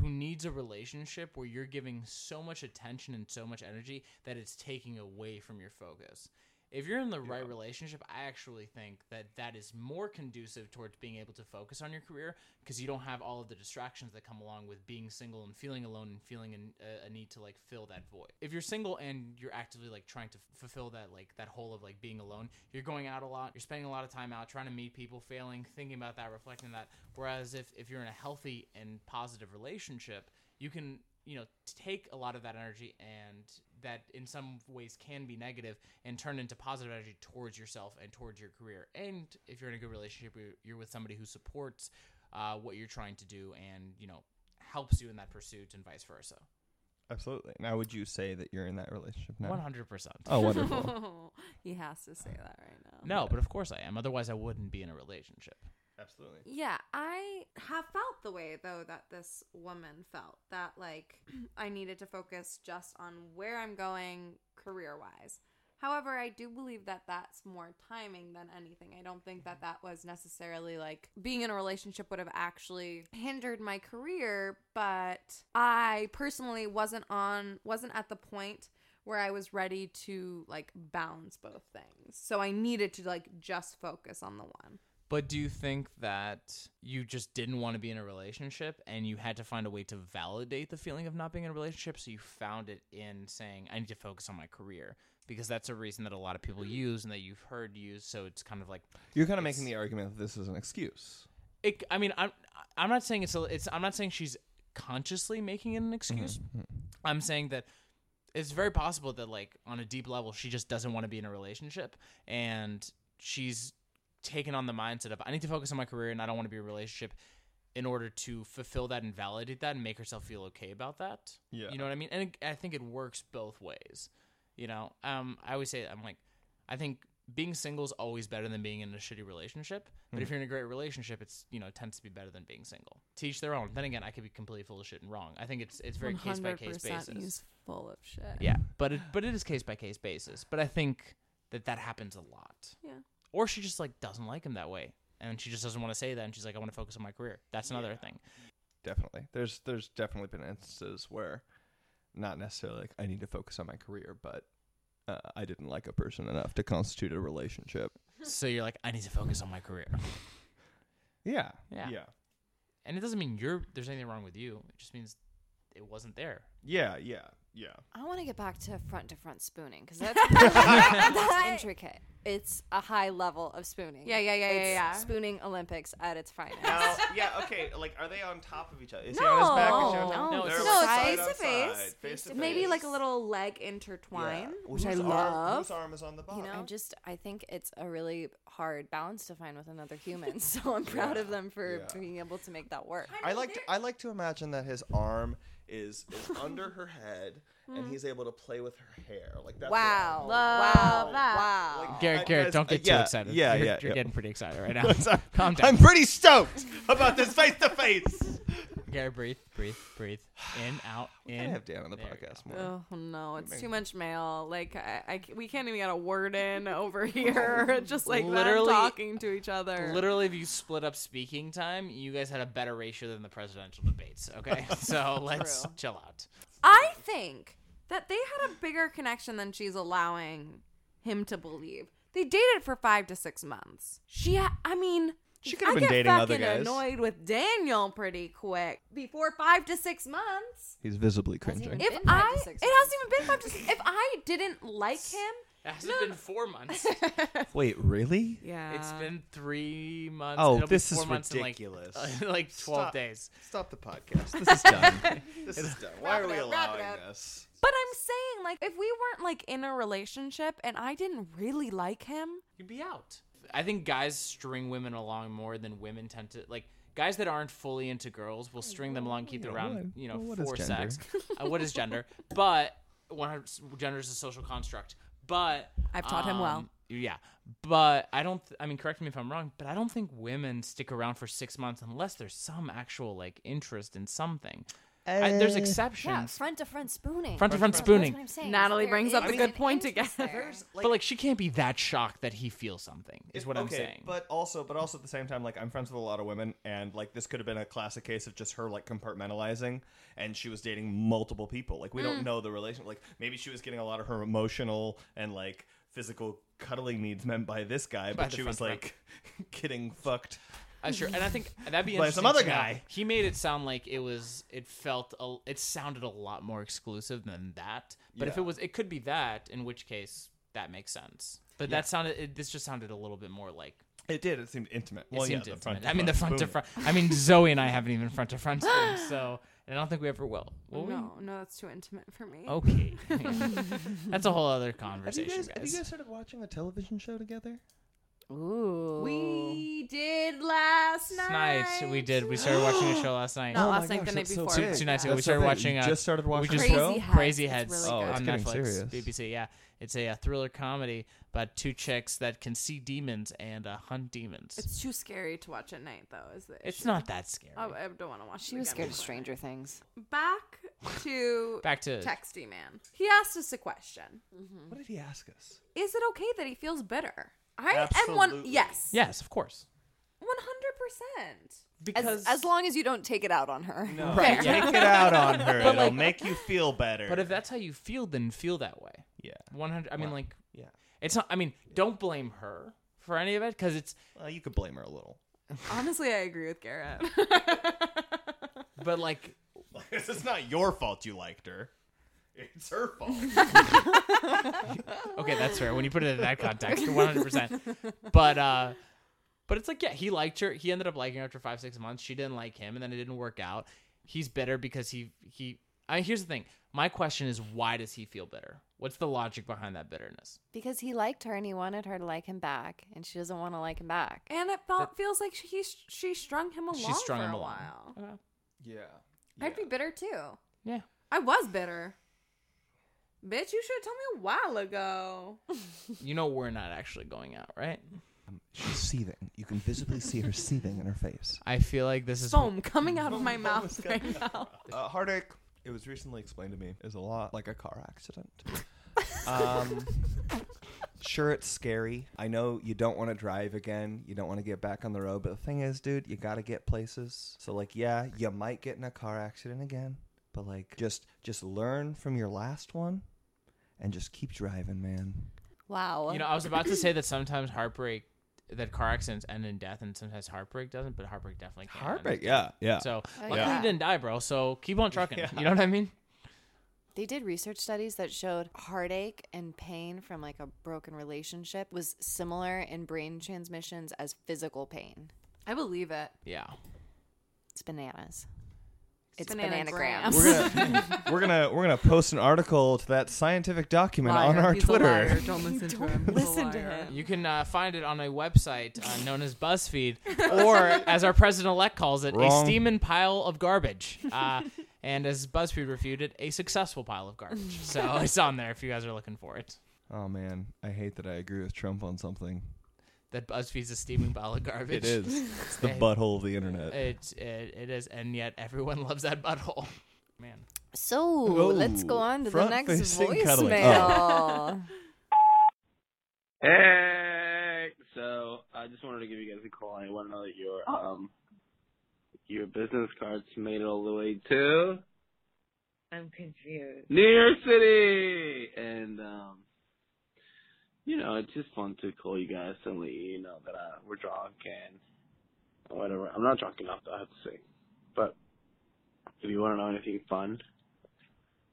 needs a relationship where you're giving so much attention and so much energy that it's taking away from your focus. If you're in the right relationship, I actually think that is more conducive towards being able to focus on your career because you don't have all of the distractions that come along with being single and feeling alone and feeling a need to, like, fill that void. If you're single and you're actively, like, trying to fulfill that, like, that hole of, like, being alone, you're going out a lot, you're spending a lot of time out, trying to meet people, failing, thinking about that, reflecting that. Whereas if you're in a healthy and positive relationship, you can, you know, take a lot of that energy and that in some ways can be negative and turn into positive energy towards yourself and towards your career. And if you're in a good relationship, you're with somebody who supports what you're trying to do and, you know, helps you in that pursuit and vice versa. Absolutely. Now, would you say that you're in that relationship now? 100%. Oh, wonderful. He has to say that right now. No, but of course I am. Otherwise, I wouldn't be in a relationship. Absolutely. Yeah, I have felt the way, though, that this woman felt, that, like, I needed to focus just on where I'm going career-wise. However, I do believe that that's more timing than anything. I don't think that was necessarily, like, being in a relationship would have actually hindered my career, but I personally wasn't at the point where I was ready to, like, balance both things. So I needed to, like, just focus on the one. But do you think that you just didn't want to be in a relationship and you had to find a way to validate the feeling of not being in a relationship? So you found it in saying, I need to focus on my career because that's a reason that a lot of people use and that you've heard used. So it's kind of like you're kind of making the argument that this is an excuse. I mean, I'm not saying I'm not saying she's consciously making it an excuse. Mm-hmm. I'm saying that it's very possible that, like, on a deep level, she just doesn't want to be in a relationship, and she's taken on the mindset of, I need to focus on my career, and I don't want to be in a relationship, in order to fulfill that and validate that and make herself feel okay about that. Yeah. You know what I mean? And I think it works both ways. You know, I always say, I'm like, I think being single is always better than being in a shitty relationship. But if you're in a great relationship, it's, you know, it tends to be better than being single. To each their own. Then again, I could be completely full of shit and wrong. I think it's very case by case basis. 100% he's full of shit. Yeah, but it is case by case basis. But I think that happens a lot. Yeah. Or she just, like, doesn't like him that way, and she just doesn't want to say that, and she's like, I want to focus on my career. That's another thing. Definitely. There's definitely been instances where, not necessarily like I need to focus on my career, but I didn't like a person enough to constitute a relationship. So you're like, I need to focus on my career. Yeah. And it doesn't mean there's anything wrong with you. It just means it wasn't there. Yeah. I want to get back to front-to-front spooning, because that's intricate. It's a high level of spooning. Yeah. Spooning Olympics at its finest. No, okay. Like, are they on top of each other? Is he on his back? No. It's face-to-face. Maybe like a little leg intertwine, which I love. Whose arm is on the bottom? You know, I think it's a really hard balance to find with another human, so I'm proud of them for being able to make that work. I like to imagine that his arm is under her head, and he's able to play with her hair. Like, that's wow. Like, Garrett, don't get too excited. You're getting pretty excited right now. Calm down. I'm pretty stoked about this face-to-face. Garrett, breathe. In, out, in. I have Dan on the podcast more. Oh, no, it's too much mail. Like, we can't even get a word in over here. Just, like, literally them talking to each other. Literally, if you split up speaking time, you guys had a better ratio than the presidential debates, okay? So let's chill out. I think that they had a bigger connection than she's allowing him to believe. They dated for 5 to 6 months. She could have been dating other guys. I get fucking annoyed with Daniel pretty quick. Before 5 to 6 months. He's visibly cringing. It hasn't even been 5 to 6. If I didn't like him. It hasn't been 4 months. Wait, really? Yeah. It's been 3 months. Oh, this is ridiculous. Like 12 days. Stop the podcast. This is done. Why are we allowing this? But I'm saying, like, if we weren't, like, in a relationship and I didn't really like him, you'd be out. I think guys string women along more than women tend to. Like, guys that aren't fully into girls will string them along, keep them around, for sex. What is gender? But gender is a social construct. But I've taught him well. Yeah. But I don't, correct me if I'm wrong, but I don't think women stick around for 6 months unless there's some actual, like, interest in something. There's exceptions. Yeah, front-to-front spooning. That's what I'm saying. Natalie brings up a good point again. But, like, she can't be that shocked that he feels something, is what I'm saying. But also at the same time, like, I'm friends with a lot of women, and, like, this could have been a classic case of just her, like, compartmentalizing, and she was dating multiple people. Like, we don't know the relationship. Like, maybe she was getting a lot of her emotional and, like, physical cuddling needs meant by this guy, but she was, like, getting fucked. Sure, and I think that'd be interesting. By some other guy. He made it sound like it sounded a lot more exclusive than that. But if it could be that, in which case that makes sense. But this just sounded a little bit more like it did. It seemed intimate. Front. The front to front. Zoe and I haven't even front to front spoon, so I don't think we ever will. No, that's too intimate for me. Okay, that's a whole other conversation. Have you guys started watching a television show together? Ooh. We did last night. We did. We started watching a show last night. Not last night, the night before. Two nights ago. We started watching Crazy Heads on Netflix. Serious. BBC, yeah. It's a thriller comedy about two chicks that can see demons and hunt demons. It's too scary to watch at night, though. It's not that scary. I don't want to watch it. She was scared of Stranger Things. Back to Texty Man. He asked us a question. Mm-hmm. What did he ask us? Is it okay that he feels bitter? Yes, of course. 100%. Because as long as you don't take it out on her. No. Right. Yeah. Take it out on her. It'll make you feel better. But if that's how you feel, then feel that way. Yeah. 100 It's not don't blame her for any of it, because it's you could blame her a little. Honestly, I agree with Garrett. But it's not your fault you liked her. It's her fault. Okay, that's fair. When you put it in that context, 100%. But it's like, yeah, he liked her. He ended up liking her after 5-6 months. She didn't like him, and then it didn't work out. He's bitter because he. I mean, here's the thing. My question is, why does he feel bitter? What's the logic behind that bitterness? Because he liked her and he wanted her to like him back, and she doesn't want to like him back. And it feels like she strung him along. She strung him along for a while. Yeah. I'd be bitter too. Yeah. I was bitter. Bitch, you should have told me a while ago. You know we're not actually going out, right? She's seething. You can visibly see her seething in her face. I feel like this is foam coming out of my mouth right now. Heartache. It was recently explained to me. Is a lot like a car accident. Sure, it's scary. I know you don't want to drive again. You don't want to get back on the road. But the thing is, dude, you got to get places. So, like, yeah, you might get in a car accident again. But, like, just learn from your last one and just keep driving, man. Wow. You know, I was about to say that sometimes heartbreak, that car accidents end in death, and sometimes heartbreak doesn't, but heartbreak definitely can. Heartbreak, yeah. So luckily you didn't die, bro. So keep on trucking. Yeah. You know what I mean? They did research studies that showed heartache and pain from like a broken relationship was similar in brain transmissions as physical pain. I believe it. Yeah. It's bananas. It's Bananagram. We're gonna post an article to that scientific document on our Twitter. Don't listen to him. You can find it on a website known as BuzzFeed, or as our president-elect calls it, a steaming pile of garbage. And as BuzzFeed reviewed it, a successful pile of garbage. So it's on there if you guys are looking for it. Oh man, I hate that I agree with Trump on something. That BuzzFeed's a steaming pile of garbage. It is. It's the butthole of the internet. It is, and yet everyone loves that butthole. Man. So let's go on to the next voicemail. Hey, so I just wanted to give you guys a call. I want to know that your business card's made it all the way to. I'm confused. New York City, and you know, it's just fun to call you guys and let you know that we're drunk and whatever. I'm not drunk enough, though, I have to say. But if you want to know anything fun,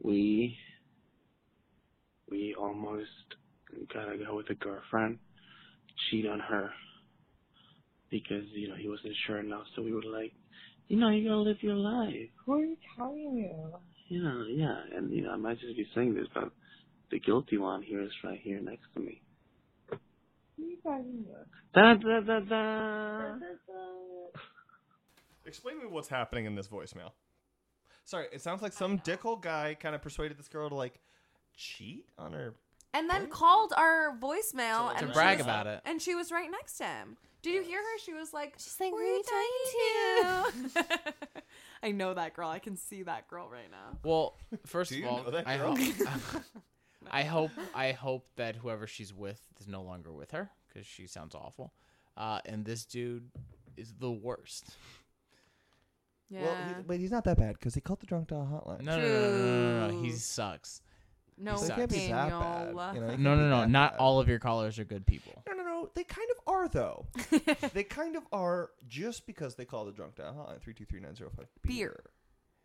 we almost got to go with a girlfriend, cheat on her because, you know, he wasn't sure enough. So we were like, you know, you got to live your life. Who are you telling you? Yeah. And, you know, I might just be saying this, but the guilty one here is right here next to me. What are you talking about? Explain to me what's happening in this voicemail. Sorry, it sounds like some dickhole guy kind of persuaded this girl to like cheat on her, and then called our voicemail and brag about it. And she was right next to him. Did you hear her? She was like, "She's like, who are you talking to?" I know that girl. I can see that girl right now. Well, first of all, I hope. I hope that whoever she's with is no longer with her because she sounds awful. And this dude is the worst. Yeah. Well, but he's not that bad because he called the Drunk Dial Hotline. No. He sucks. No, he can't be that bad. You know, no. Not all of your callers are good people. No. They kind of are, though. They kind of are just because they call the Drunk Dial Hotline 323-905 beer.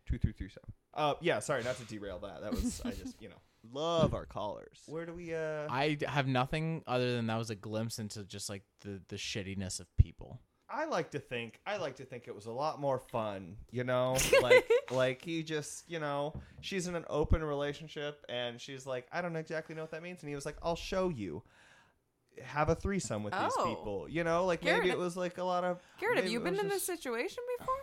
2337. Yeah, sorry, not to derail that. That was, I just, you know. Love our callers. Where do we I have nothing other than that was a glimpse into just like the shittiness of people. I like to think it was a lot more fun, you know? like he just, you know, she's in an open relationship and she's like, I don't exactly know what that means, and he was like, I'll show you. Have a threesome with these people. You know, like Garrett, maybe it was like a lot of Garrett, have you been in this situation before?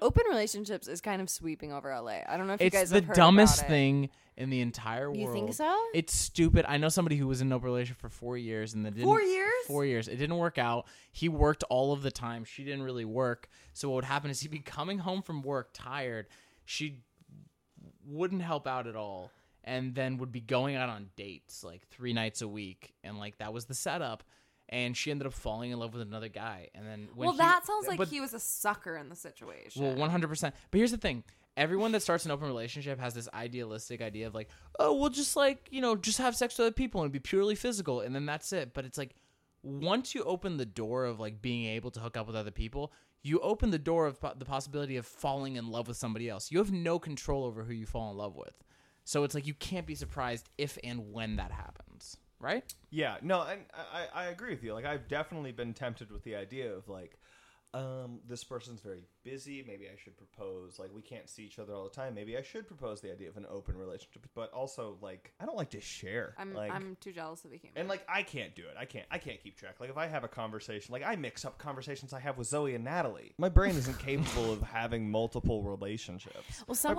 Open relationships is kind of sweeping over LA. I don't know if you guys have heard about it. It's the dumbest thing in the entire world. You think so? It's stupid. I know somebody who was in an open relationship for 4 years. 4 years? 4 years. It didn't work out. He worked all of the time. She didn't really work. So what would happen is he'd be coming home from work tired. She wouldn't help out at all. And then would be going out on dates like 3 nights a week. And like that was the setup. And she ended up falling in love with another guy. And then that sounds like he was a sucker in the situation. Well, 100%. But here's the thing. Everyone that starts an open relationship has this idealistic idea of like, oh, we'll just like, you know, just have sex with other people and be purely physical. And then that's it. But it's like once you open the door of like being able to hook up with other people, you open the door of the possibility of falling in love with somebody else. You have no control over who you fall in love with. So it's like you can't be surprised if and when that happens, right? Yeah, no, and I agree with you. Like, I've definitely been tempted with the idea of, like, this person's very busy. Maybe I should propose. Like, we can't see each other all the time. Maybe I should propose the idea of an open relationship. But also, like, I don't like to share. I'm too jealous that we can't. And, like, I can't do it. I can't keep track. Like, if I have a conversation, like, I mix up conversations I have with Zoe and Natalie. My brain isn't capable of having multiple relationships. Well, some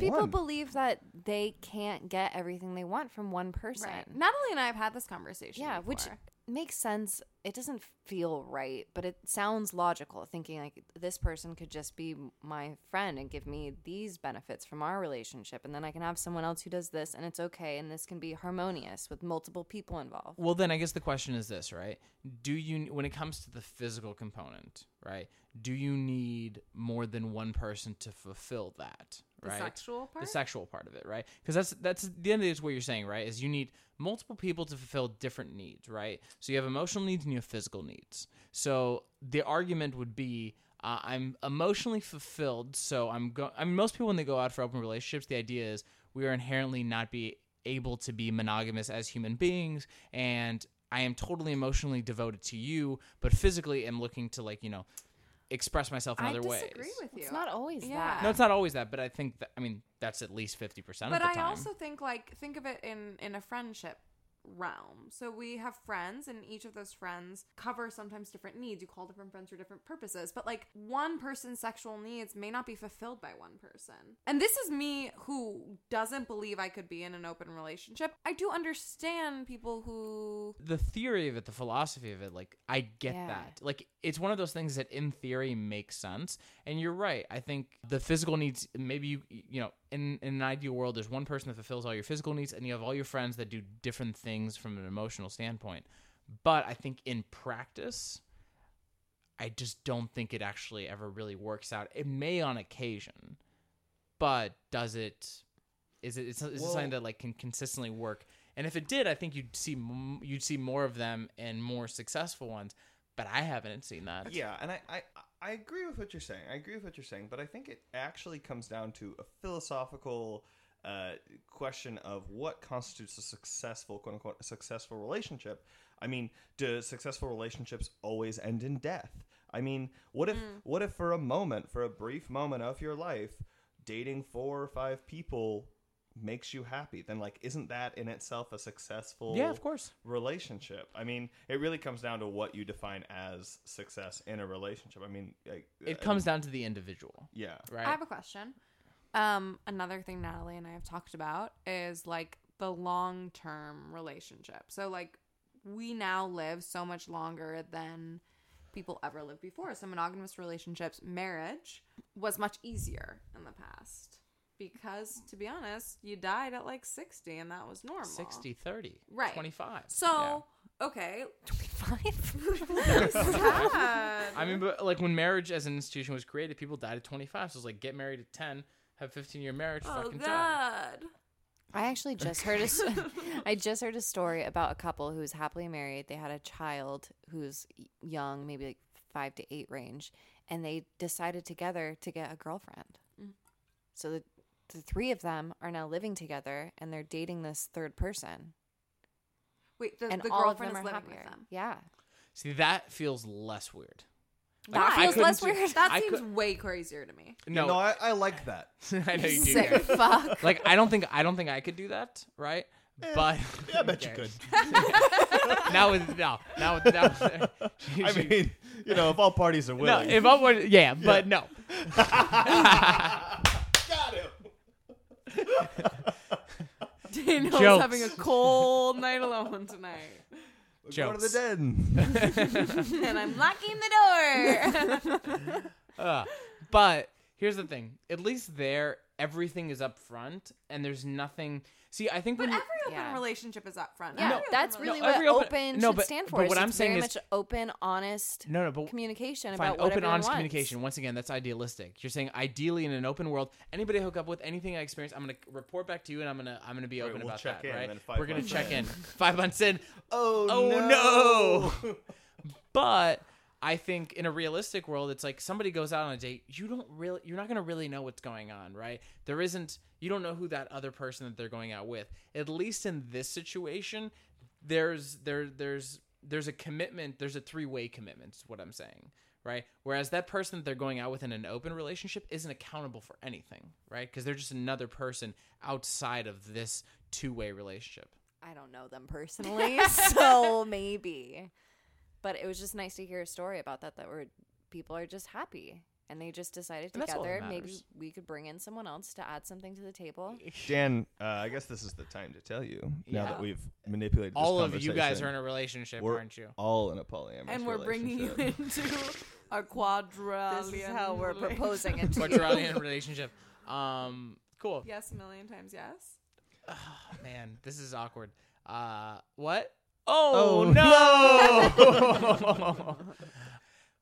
people believe that they can't get everything they want from one person. Right. Natalie and I have had this conversation. Yeah, before. Which makes sense. It doesn't feel right, but it sounds logical, thinking like this person could just be my friend and give me these benefits from our relationship, and then I can have someone else who does this, and it's okay, and this can be harmonious with multiple people involved. Well, then I guess the question is this, right? Do you, when it comes to the physical component, right, do you need more than one person to fulfill that? Right? The sexual part? The sexual part of it, right? Because that's the end of it is what you're saying, right? Is you need multiple people to fulfill different needs, right? So you have emotional needs and you have physical needs. So the argument would be, I'm emotionally fulfilled, so most people when they go out for open relationships, the idea is we are inherently not be able to be monogamous as human beings, and I am totally emotionally devoted to you, but physically I'm looking to, like, you know, express myself in other ways. I disagree with you. It's not always that. No, it's not always that, but I think that, I mean, that's at least 50% of the time. But I also think, like, think of it in a friendship realm. So we have friends, and each of those friends cover sometimes different needs. You call different friends for different purposes, but, like, one person's sexual needs may not be fulfilled by one person. And this is me who doesn't believe I could be in an open relationship. I do understand people who... The theory of it, the philosophy of it, like, I get that. Like, it's one of those things that in theory makes sense. And you're right. I think the physical needs, maybe, you know, in an ideal world, there's one person that fulfills all your physical needs, and you have all your friends that do different things from an emotional standpoint. But I think in practice, I just don't think it actually ever really works out. It may on occasion, but does it? Is it something that, like, can consistently work? And if it did, I think you'd see more of them and more successful ones. But I haven't seen that. Yeah, and I agree with what you're saying. I agree with what you're saying, but I think it actually comes down to a philosophical question of what constitutes a successful, quote unquote, successful relationship. I mean, do successful relationships always end in death? I mean, what if for a moment, for a brief moment of your life, dating 4 or 5 people makes you happy? Then, like, isn't that in itself a successful of course relationship? I mean, it really comes down to what you define as success in a relationship. I mean, it comes down to the individual. Yeah, right. I have a question. Another thing Natalie and I have talked about is, like, the long-term relationship. So, like, we now live so much longer than people ever lived before. So monogamous relationships, marriage was much easier in the past. Because, to be honest, you died at, like, 60, and that was normal. 60, 30. Right. 25. So, okay. 25? Sad. I mean, but, like, when marriage as an institution was created, people died at 25. So it's like, get married at 10, have 15-year marriage, fucking die. I actually just heard a story about a couple who was happily married. They had a child who's young, maybe, like, 5 to 8 range, and they decided together to get a girlfriend. Mm-hmm. So the 3 of them are now living together, and they're dating this third person. Wait, the girlfriend is living with them? Yeah. See, that feels less weird. Like, that feels less weird. That seems way crazier to me. No, I like that. I know you do. Sick fuck. Like, I don't think I could do that, right? But yeah, I bet you could. Now, I mean, you know, if all parties are willing. No, if all parties, yeah, but no. Daniel's having a cold night alone tonight. We're going to the den. And I'm locking the door. But here's the thing. At least there, everything is up front, and there's nothing... See, I think... But every open relationship is up front. Yeah, that's really what open should stand for. But what I'm saying is... Very much open, honest communication about what everyone wants. Open, honest communication. Once again, that's idealistic. You're saying, ideally, in an open world, anybody I hook up with, anything I experience, I'm going to report back to you, and I'm gonna be open about that, right? We're going to check in. 5 months in. Oh, no. But I think in a realistic world, it's like somebody goes out on a date. You're not going to really know what's going on, right? You don't know who that other person that they're going out with. At least in this situation, there's a commitment. There's a three-way commitment is what I'm saying, right? Whereas that person that they're going out with in an open relationship isn't accountable for anything, right? Because they're just another person outside of this two-way relationship. I don't know them personally, so maybe. But it was just nice to hear a story about that people are just happy. And they just decided together maybe we could bring in someone else to add something to the table. Jan, I guess this is the time to tell you now that we've manipulated this conversation. All of you guys are in a relationship, aren't you? All in a polyamorous relationship. And we're bringing you into our quadrillion. This is how we're proposing it to you. Quadrillion relationship. Cool. Yes, a million times yes. Oh, man, this is awkward. What? Oh, no!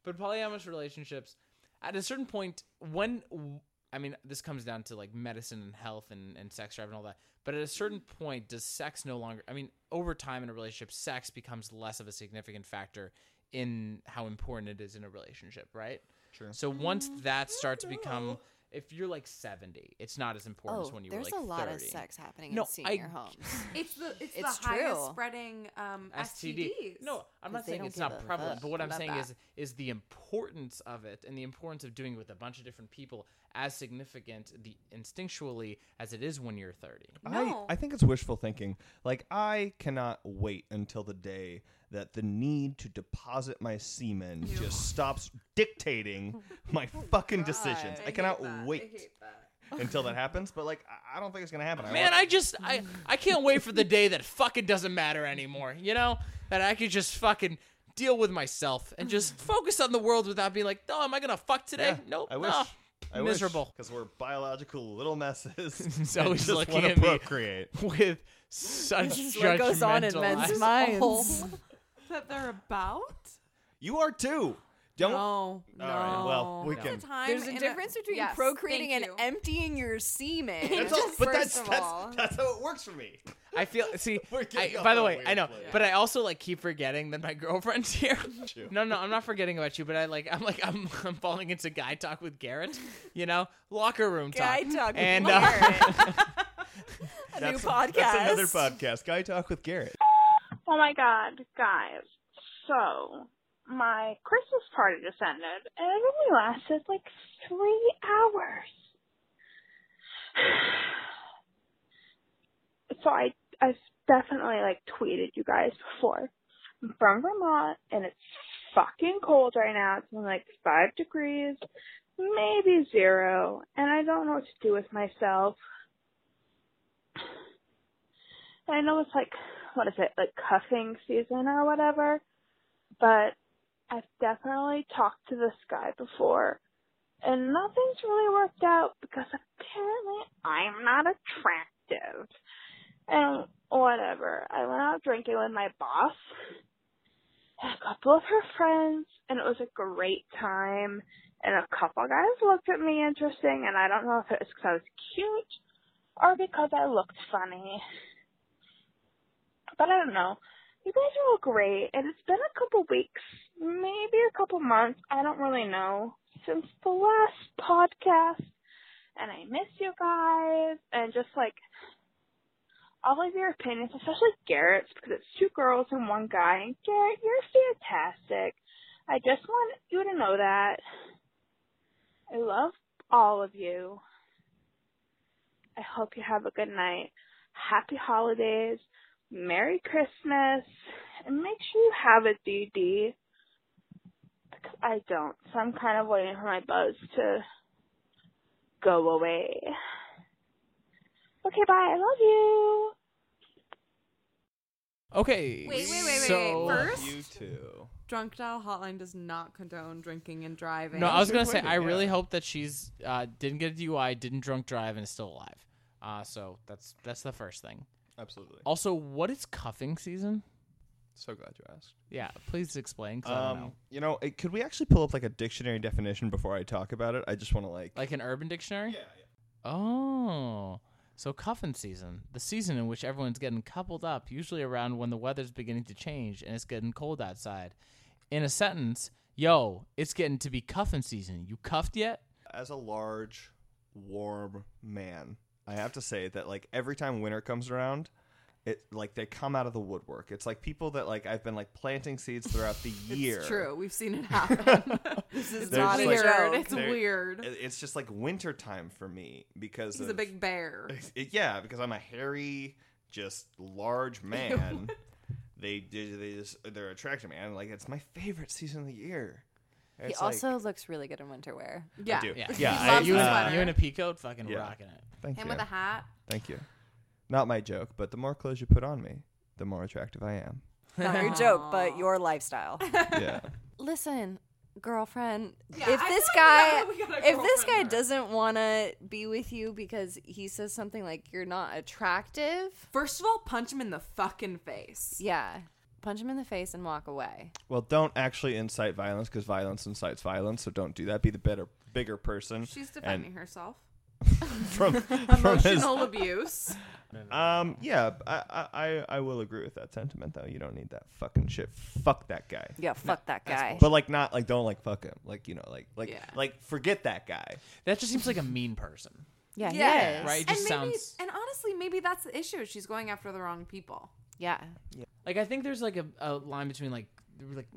But polyamorous relationships... At a certain point, this comes down to like medicine and health and sex drive and all that. But at a certain point, does sex no longer? I mean, over time in a relationship, sex becomes less of a significant factor in how important it is in a relationship, right? Sure. So once that starts to become, if you're like 70, it's not as important as when you were like 30. There's a lot of sex happening in senior homes. It's the highest spreading STDs. No, I'm not saying it's not prevalent, but what I'm saying is the importance of it and the importance of doing it with a bunch of different people as significant instinctually as it is when you're 30. No. I think it's wishful thinking. Like, I cannot wait until the day that the need to deposit my semen just stops dictating my fucking decisions. I cannot wait until that happens, but like I don't think it's gonna happen. Man, I can't wait for the day that fucking doesn't matter anymore. You know, that I could just fucking deal with myself and just focus on the world without being like, oh, am I gonna fuck today? Yeah, nope. I miserable because we're biological little messes. So he's looking at procreate me with such judgmental. What goes on in men's minds? That they're about? You are too. Don't. No. All right. Well, we can. There's a difference between procreating and emptying your semen. That's how it works for me. I feel. See. By the way, I know, but I also like keep forgetting that my girlfriend's here. No, I'm not forgetting about you, but I'm falling into guy talk with Garrett. You know, locker room guy talk. Guy talk with Garrett. A new podcast. That's another podcast. Guy talk with Garrett. Oh my god, guys. So, my Christmas party just ended, and it only lasted, 3 hours. So, I've definitely, tweeted you guys before. I'm from Vermont, and it's fucking cold right now. It's been, 5 degrees, maybe 0, and I don't know what to do with myself. And I know it's, what is it, cuffing season or whatever, but I've definitely talked to this guy before, and nothing's really worked out because apparently I'm not attractive, and whatever. I went out drinking with my boss and a couple of her friends, and it was a great time, and a couple guys looked at me interesting, and I don't know if it was because I was cute or because I looked funny. But I don't know. You guys are all great, and it's been a couple weeks, maybe a couple months, I don't really know, since the last podcast, and I miss you guys, and just, all of your opinions, especially Garrett's, because it's 2 girls and 1 guy, and Garrett, you're fantastic. I just want you to know that. I love all of you. I hope you have a good night. Happy holidays. Merry Christmas, and make sure you have a DD, because I don't, so I'm kind of waiting for my buzz to go away. Okay, bye, I love you. Okay. Wait. So first, you too. Drunk Dial Hotline does not condone drinking and driving. No, I was going to say, I really hope that she's didn't get a DUI, didn't drunk drive, and is still alive. So that's the first thing. Absolutely. Also, what is cuffing season? So glad you asked. Yeah, please explain. I don't know. You know, could we actually pull up a dictionary definition before I talk about it? I just want to like an urban dictionary? Yeah. Oh, so cuffing season, the season in which everyone's getting coupled up, usually around when the weather's beginning to change and it's getting cold outside. In a sentence, yo, it's getting to be cuffing season. You cuffed yet? As a large, warm man, I have to say that, like, every time winter comes around, it, like, they come out of the woodwork. It's like people that, like, I've been, like, planting seeds throughout the year. It's true. We've seen it happen. This is not weird. Like, it's weird. It's just like winter time for me because he's a big bear. Yeah, because I'm a hairy, just large man. They're attracted to me. I'm like, it's my favorite season of the year. It's, he also, like, looks really good in winter wear. Yeah. I do. Yeah. You in a peacoat, fucking rocking it. Thank you. Him with a hat. Thank you. Not my joke, but the more clothes you put on me, the more attractive I am. Not your joke, but your lifestyle. Yeah. Listen, girlfriend, yeah, if this guy doesn't want to be with you because he says something like you're not attractive, first of all, punch him in the fucking face. Yeah. Punch him in the face and walk away. Well, don't actually incite violence because violence incites violence, so don't do that. Be the bigger person. She's defending herself. from emotional abuse. Yeah, I will agree with that sentiment, though. You don't need that fucking shit. Fuck that guy. Yeah, fuck that guy. Cool. But, like, not, like, don't, like, fuck him. Like, you know, like forget that guy. That just seems like a mean person. Yeah, yes. Right? It just sounds... And honestly, maybe that's the issue. She's going after the wrong people. Yeah. Yeah. Like, I think there's, like, a line between, like,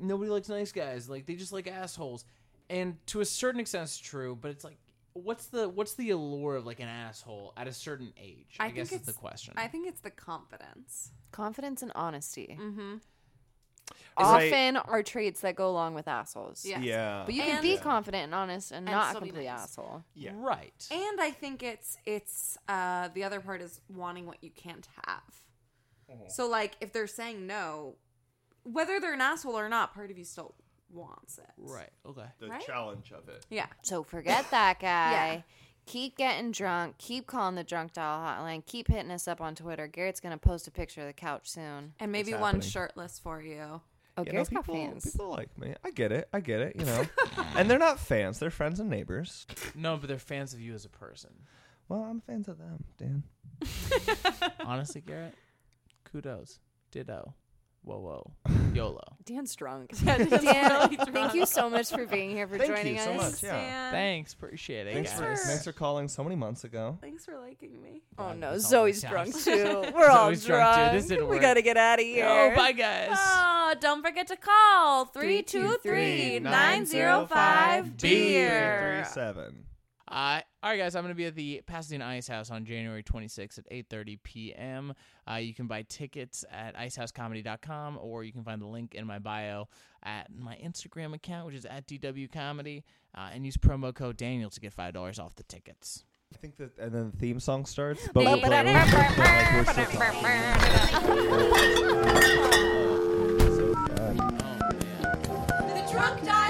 nobody likes nice guys. Like, they just like assholes. And to a certain extent, it's true, but it's, like, what's the allure of, like, an asshole at a certain age? I guess it's the question. I think it's the confidence and honesty. Mm-hmm. Often are traits that go along with assholes. Yes. Yeah, but you can be confident and honest and not a complete asshole. Yeah, right. And I think it's the other part is wanting what you can't have. Mm-hmm. So, like, if they're saying no, whether they're an asshole or not, part of you still wants it. Right. Okay. The challenge of it. Yeah. So forget that guy. Yeah. Keep getting drunk. Keep calling the Drunk Dial Hotline. Keep hitting us up on Twitter. Garrett's going to post a picture of the couch soon. And maybe one shirtless for you. Oh, Garrett's got fans. People like me. I get it, you know. And they're not fans. They're friends and neighbors. No, but they're fans of you as a person. Well, I'm fans of them, Dan. Honestly, Garrett, kudos. Ditto. Whoa. YOLO. Dan's drunk. Dan, really drunk. Thank you so much for being here, for joining us. Thank you so much. Yeah. Thanks. Appreciate it. Thanks for calling so many months ago. Thanks for liking me. Oh, no. Zoe's drunk, too. We're all drunk. This didn't work. We got to get out of here. Oh, bye, guys. Oh, don't forget to call 323-905-BEER. All right, guys, I'm going to be at the Pasadena Ice House on January 26th at 8:30 p.m. You can buy tickets at IcehouseComedy.com, or you can find the link in my bio at my Instagram account, which is at DW Comedy, and use promo code Daniel to get $5 off the tickets. I think that, and then the theme song starts. But we're still talking. The drunk dog.